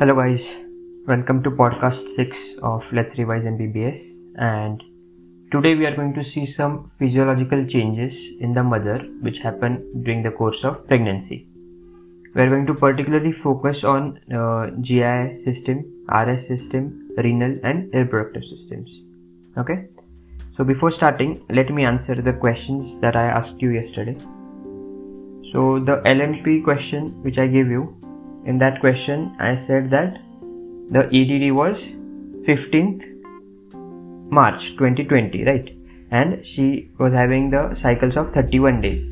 Hello guys, welcome to podcast 6 of Let's Revise MBBS, and today we are going to see some physiological changes in the mother which happen during the course of pregnancy. We are going to particularly focus on GI system, RS system, renal and reproductive systems. Okay, so before starting, let me answer the questions that I asked you yesterday. So the LMP question which I gave you, in that question I said that the EDD was 15th March 2020, right? And she was having the cycles of 31 days.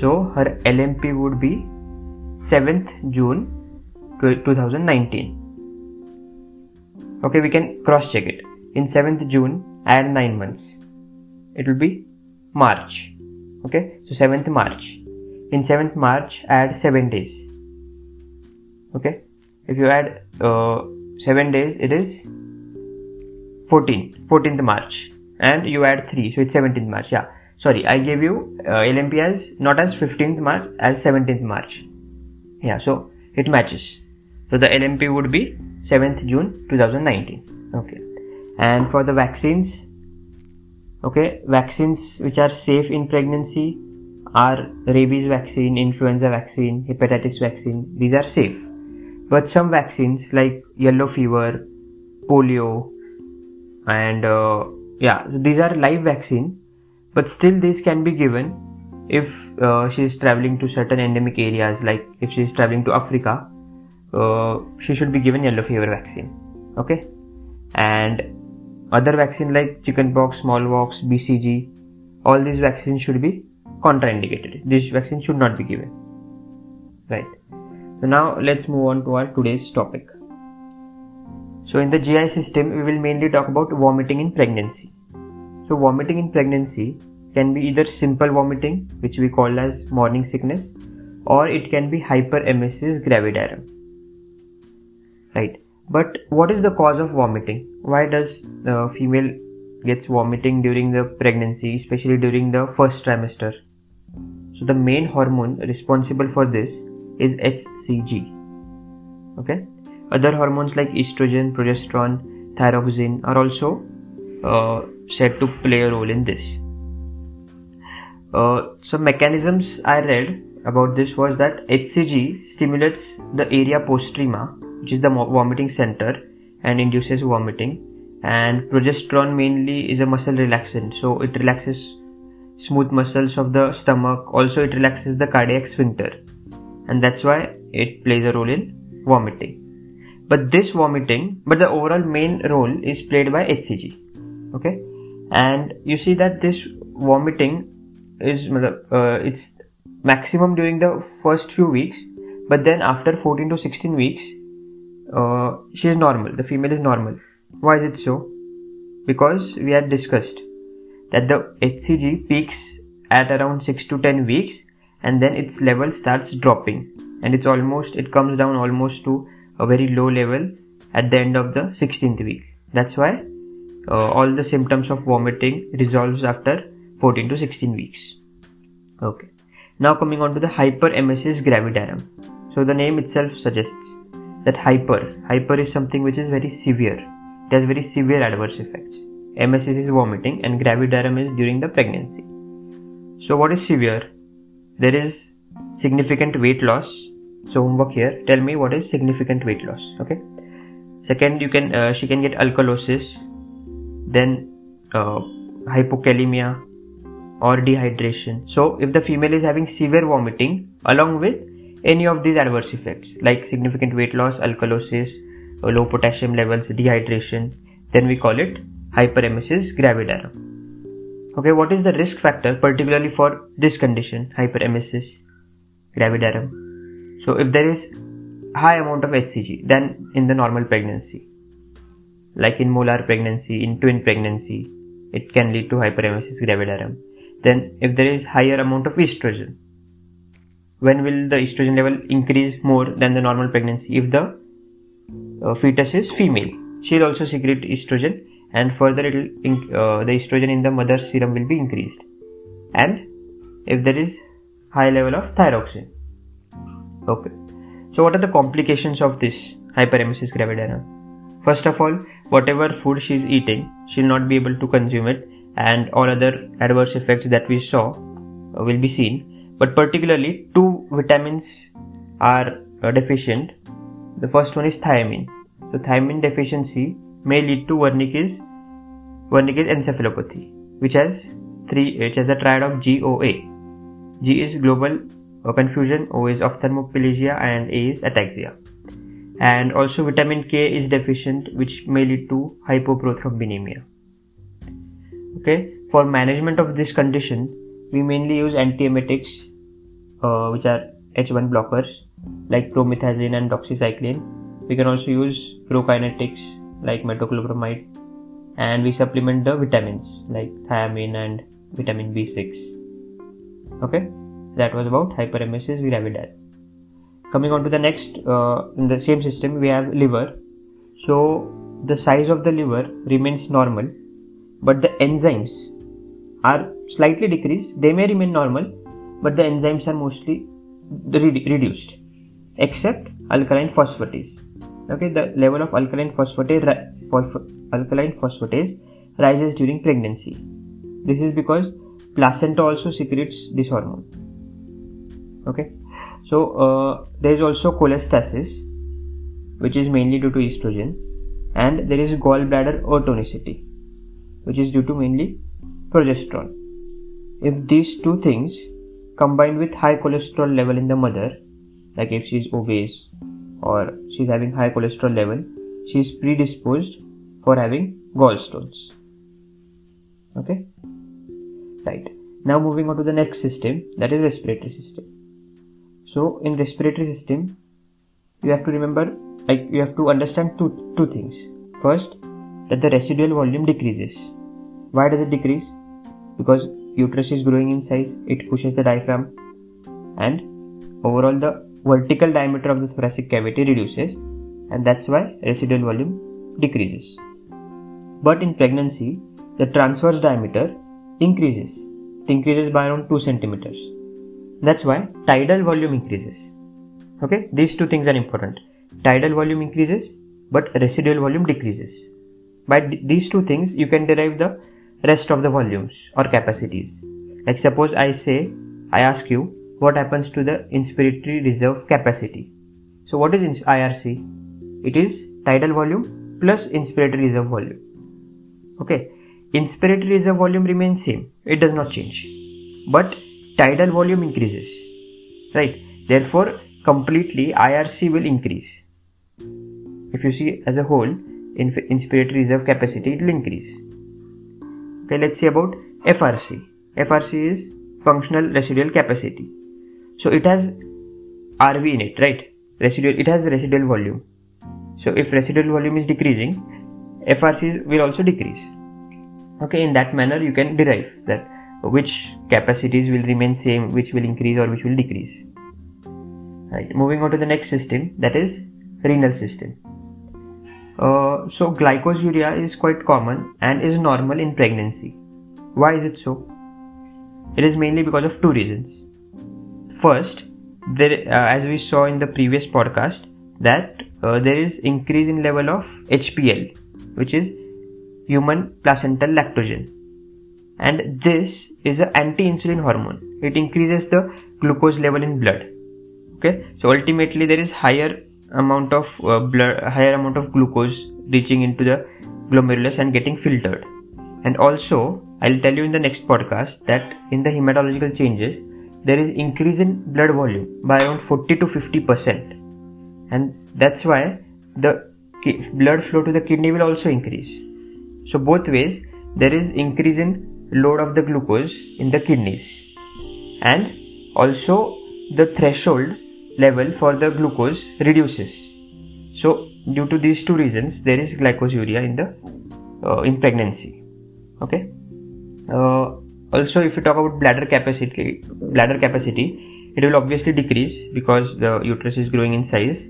So her LMP would be 7th June 2019. Okay, we can cross check it. In 7th June, add 9 months. It will be March. Okay, so 7th March. In 7th March, add 7 days. Okay, if you add 7 days, it is 14th March, and you add 3, so it's 17th March. Yeah, sorry, I gave you LMP as not as 15th March, as 17th March. Yeah, so it matches. So the LMP would be 7th June 2019. Okay, and for the vaccines, okay, vaccines which are safe in pregnancy are rabies vaccine, influenza vaccine, hepatitis vaccine. These are safe. But some vaccines like yellow fever, polio, and these are live vaccine, but still these can be given if she is traveling to certain endemic areas. Like if she is traveling to Africa, she should be given yellow fever vaccine. Okay, and other vaccine like chickenpox, smallpox, BCG, all these vaccines should be contraindicated. This vaccine should not be given, right? So now let's move on to our today's topic. So in the GI system, we will mainly talk about vomiting in pregnancy. So vomiting in pregnancy can be either simple vomiting, which we call as morning sickness, or it can be hyperemesis gravidarum. Right. But what is the cause of vomiting? Why does the female gets vomiting during the pregnancy, especially during the first trimester? So the main hormone responsible for this is HCG. Okay, other hormones like estrogen, progesterone, thyroxine are also said to play a role in this. Some mechanisms I read about this was that HCG stimulates the area postrema, which is the vomiting center, and induces vomiting, and progesterone mainly is a muscle relaxant, so it relaxes smooth muscles of the stomach. Also it relaxes the cardiac sphincter, and that's why it plays a role in vomiting. But the overall main role is played by HCG. Okay, and you see that this vomiting is it's maximum during the first few weeks, but then after 14 to 16 weeks she is normal. The female is normal. Why is it so? Because we had discussed that the HCG peaks at around 6 to 10 weeks, and then its level starts dropping, and it comes down almost to a very low level at the end of the 16th week. That's why all the symptoms of vomiting resolves after 14 to 16 weeks. Okay. Now coming on to the hyperemesis gravidarum. So the name itself suggests that hyper is something which is very severe. It has very severe adverse effects. Emesis is vomiting and gravidarum is during the pregnancy. So what is severe? There is significant weight loss. So homework here, tell me what is significant weight loss. Okay. Second, she can get alkalosis, then hypokalemia or dehydration. So if the female is having severe vomiting along with any of these adverse effects like significant weight loss, alkalosis, low potassium levels, dehydration, then we call it hyperemesis gravidarum. Okay, what is the risk factor particularly for this condition, hyperemesis gravidarum? So if there is high amount of HCG than in the normal pregnancy, like in molar pregnancy, in twin pregnancy, it can lead to hyperemesis gravidarum. Then if there is higher amount of estrogen, when will the estrogen level increase more than the normal pregnancy? If the fetus is female, she will also secrete estrogen, and further the estrogen in the mother's serum will be increased. And if there is high level of thyroxine. Okay, so what are the complications of this hyperemesis gravidarum. First of all, whatever food she is eating, she will not be able to consume it, and all other adverse effects that we saw will be seen. But particularly two vitamins are deficient. The first one is thiamine. So thiamine deficiency may lead to Wernicke's encephalopathy, which has a triad of GOA. G is global confusion, O is ophthalmoplegia, and A is ataxia. And also vitamin K is deficient, which may lead to hypoprothrombinemia. Okay, for management of this condition, we mainly use antiemetics, which are H1 blockers like promethazine and doxycycline. We can also use prokinetics like metoclopramide, and we supplement the vitamins like thiamine and vitamin B6. Okay, that was about hyperemesis gravidarum. Coming on to the next, in the same system we have liver. So the size of the liver remains normal, but the enzymes are slightly decreased. They may remain normal, but the enzymes are mostly reduced, except alkaline phosphatase. Okay, the level of alkaline phosphatase rises during pregnancy. This is because placenta also secretes this hormone. Okay, so there is also cholestasis, which is mainly due to estrogen, and there is gallbladder autonicity, which is due to mainly progesterone. If these two things combined with high cholesterol level in the mother, like if she is obese or she is having high cholesterol level, she is predisposed for having gallstones. Okay, right. Now moving on to the next system, that is respiratory system. So in respiratory system, you have to remember, like you have to understand two things. First, that the residual volume decreases. Why does it decrease? Because uterus is growing in size, it pushes the diaphragm, and overall the vertical diameter of the thoracic cavity reduces, and that's why residual volume decreases. But in pregnancy, the transverse diameter increases. It increases by around 2 centimeters. That's why tidal volume increases. Okay, these two things are important. Tidal volume increases, but residual volume decreases. By these two things you can derive the rest of the volumes or capacities. Like suppose I ask you, what happens to the inspiratory reserve capacity? So what is IRC? It is tidal volume plus inspiratory reserve volume. Okay, inspiratory reserve volume remains same, it does not change, but tidal volume increases, right? Therefore completely IRC will increase. If you see as a whole, inspiratory reserve capacity, it will increase. Okay, let's see about FRC. FRC is functional residual capacity. So it has RV in it, right? Residual, it has residual volume. So if residual volume is decreasing, FRC will also decrease. Okay, in that manner you can derive that which capacities will remain same, which will increase or which will decrease. Right, moving on to the next system, that is renal system. So glycosuria is quite common and is normal in pregnancy. Why is it so? It is mainly because of two reasons. First, there, as we saw in the previous podcast, that there is increase in level of HPL, which is human placental lactogen, and this is an anti-insulin hormone. It increases the glucose level in blood. Okay, so ultimately there is higher amount of glucose reaching into the glomerulus and getting filtered. And also I'll tell you in the next podcast that in the hematological changes there is increase in blood volume by around 40 to 50%, and that's why the blood flow to the kidney will also increase. So both ways there is increase in load of the glucose in the kidneys, and also the threshold level for the glucose reduces. So due to these two reasons there is glycosuria in the in pregnancy. Okay, also if you talk about bladder capacity, it will obviously decrease because the uterus is growing in size,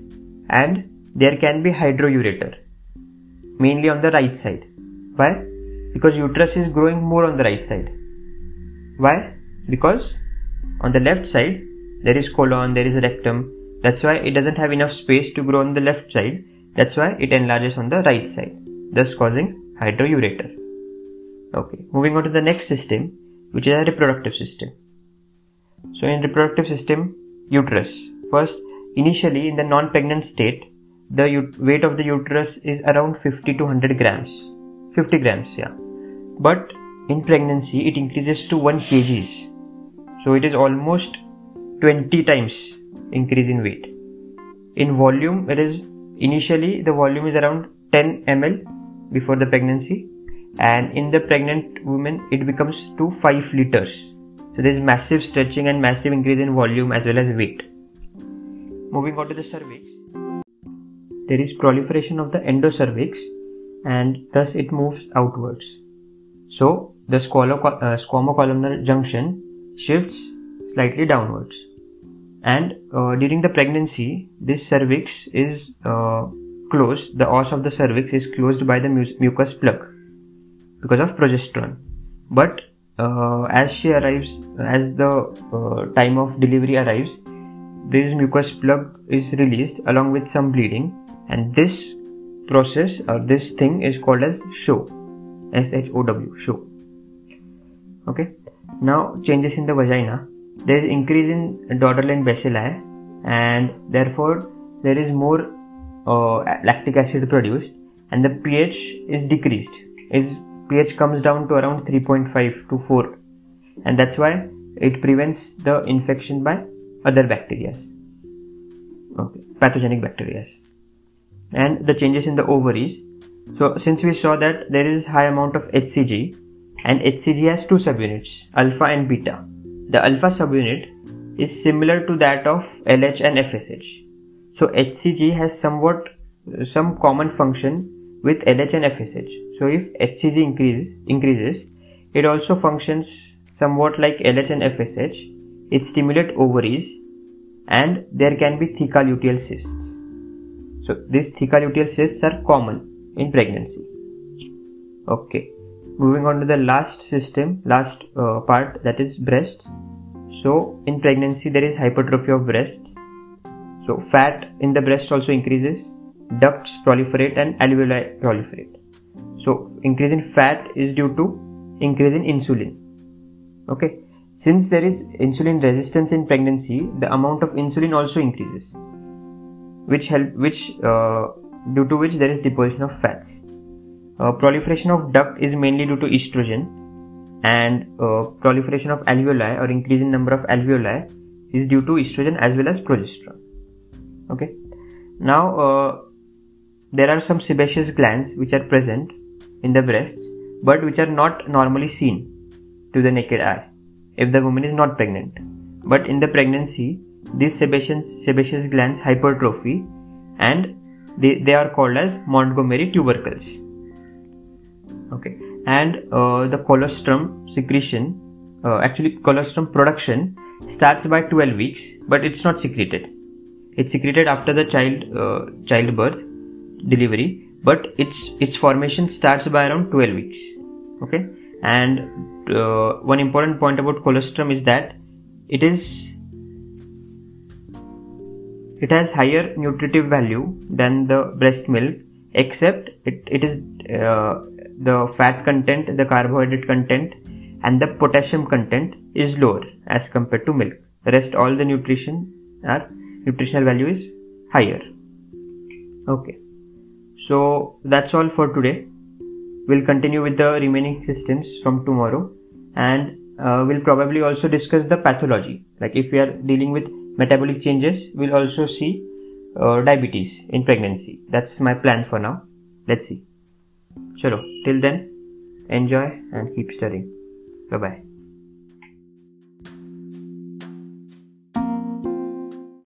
and there can be hydroureter mainly on the right side. Why? Because uterus is growing more on the right side. Why? Because on the left side there is colon, there is rectum. That's why it doesn't have enough space to grow on the left side, That's why it enlarges on the right side, thus causing hydroureter. Okay, moving on to the next system, which is a reproductive system. So in reproductive system, uterus. First, initially in the non-pregnant state, the weight of the uterus is around 50 to 100 grams. 50 grams, yeah. But in pregnancy, it increases to 1 kg. So it is almost 20 times increase in weight. In volume, it is initially the volume is around 10 ml before the pregnancy, and in the pregnant woman it becomes to 5 liters. So there is massive stretching and massive increase in volume as well as weight. Moving on to the cervix, there is proliferation of the endocervix and thus it moves outwards. So the squamocolumnar junction shifts slightly downwards, and during the pregnancy this cervix is closed, the os of the cervix is closed by the mucus plug because of progesterone. But as the time of delivery arrives, this mucus plug is released along with some bleeding, and this process or this thing is called as SHOW, S-H-O-W, SHOW. Okay, now changes in the vagina. There is increase in Döderlein bacilli, and therefore there is more lactic acid produced, and the pH is decreased. Its pH comes down to around 3.5 to 4, and that's why it prevents the infection by other bacteria, okay, pathogenic bacteria. And the changes in the ovaries. So since we saw that there is high amount of HCG, and HCG has two subunits, alpha and beta. The alpha subunit is similar to that of LH and FSH. So HCG has somewhat some common function with LH and FSH. So if HCG increases, it also functions somewhat like LH and FSH. It stimulates ovaries, and there can be thecal luteal cysts. So these thecal luteal cysts are common in pregnancy. Okay, moving on to the last system, last part, that is breasts. So in pregnancy there is hypertrophy of breasts. So fat in the breast also increases, ducts proliferate and alveoli proliferate. So increase in fat is due to increase in insulin. Okay, since there is insulin resistance in pregnancy, the amount of insulin also increases, due to which there is deposition of fats. Proliferation of duct is mainly due to estrogen, and proliferation of alveoli or increase in number of alveoli is due to estrogen as well as progesterone. Okay, now there are some sebaceous glands which are present in the breasts but which are not normally seen to the naked eye if the woman is not pregnant. But in the pregnancy, these sebaceous glands hypertrophy, and they are called as Montgomery tubercles. Okay, and the colostrum secretion, actually colostrum production starts by 12 weeks, but it's not secreted. It's secreted after the childbirth delivery, but its formation starts by around 12 weeks. Okay, and one important point about colostrum is that it has higher nutritive value than the breast milk, except it is the fat content, the carbohydrate content and the potassium content is lower as compared to milk. The rest, all the nutritional value is higher. Okay, so that's all for today. We'll continue with the remaining systems from tomorrow, and we'll probably also discuss the pathology. Like if we are dealing with metabolic changes, we'll also see diabetes in pregnancy. That's my plan for now. Let's see. Chalo, till then, enjoy and keep studying. Bye bye.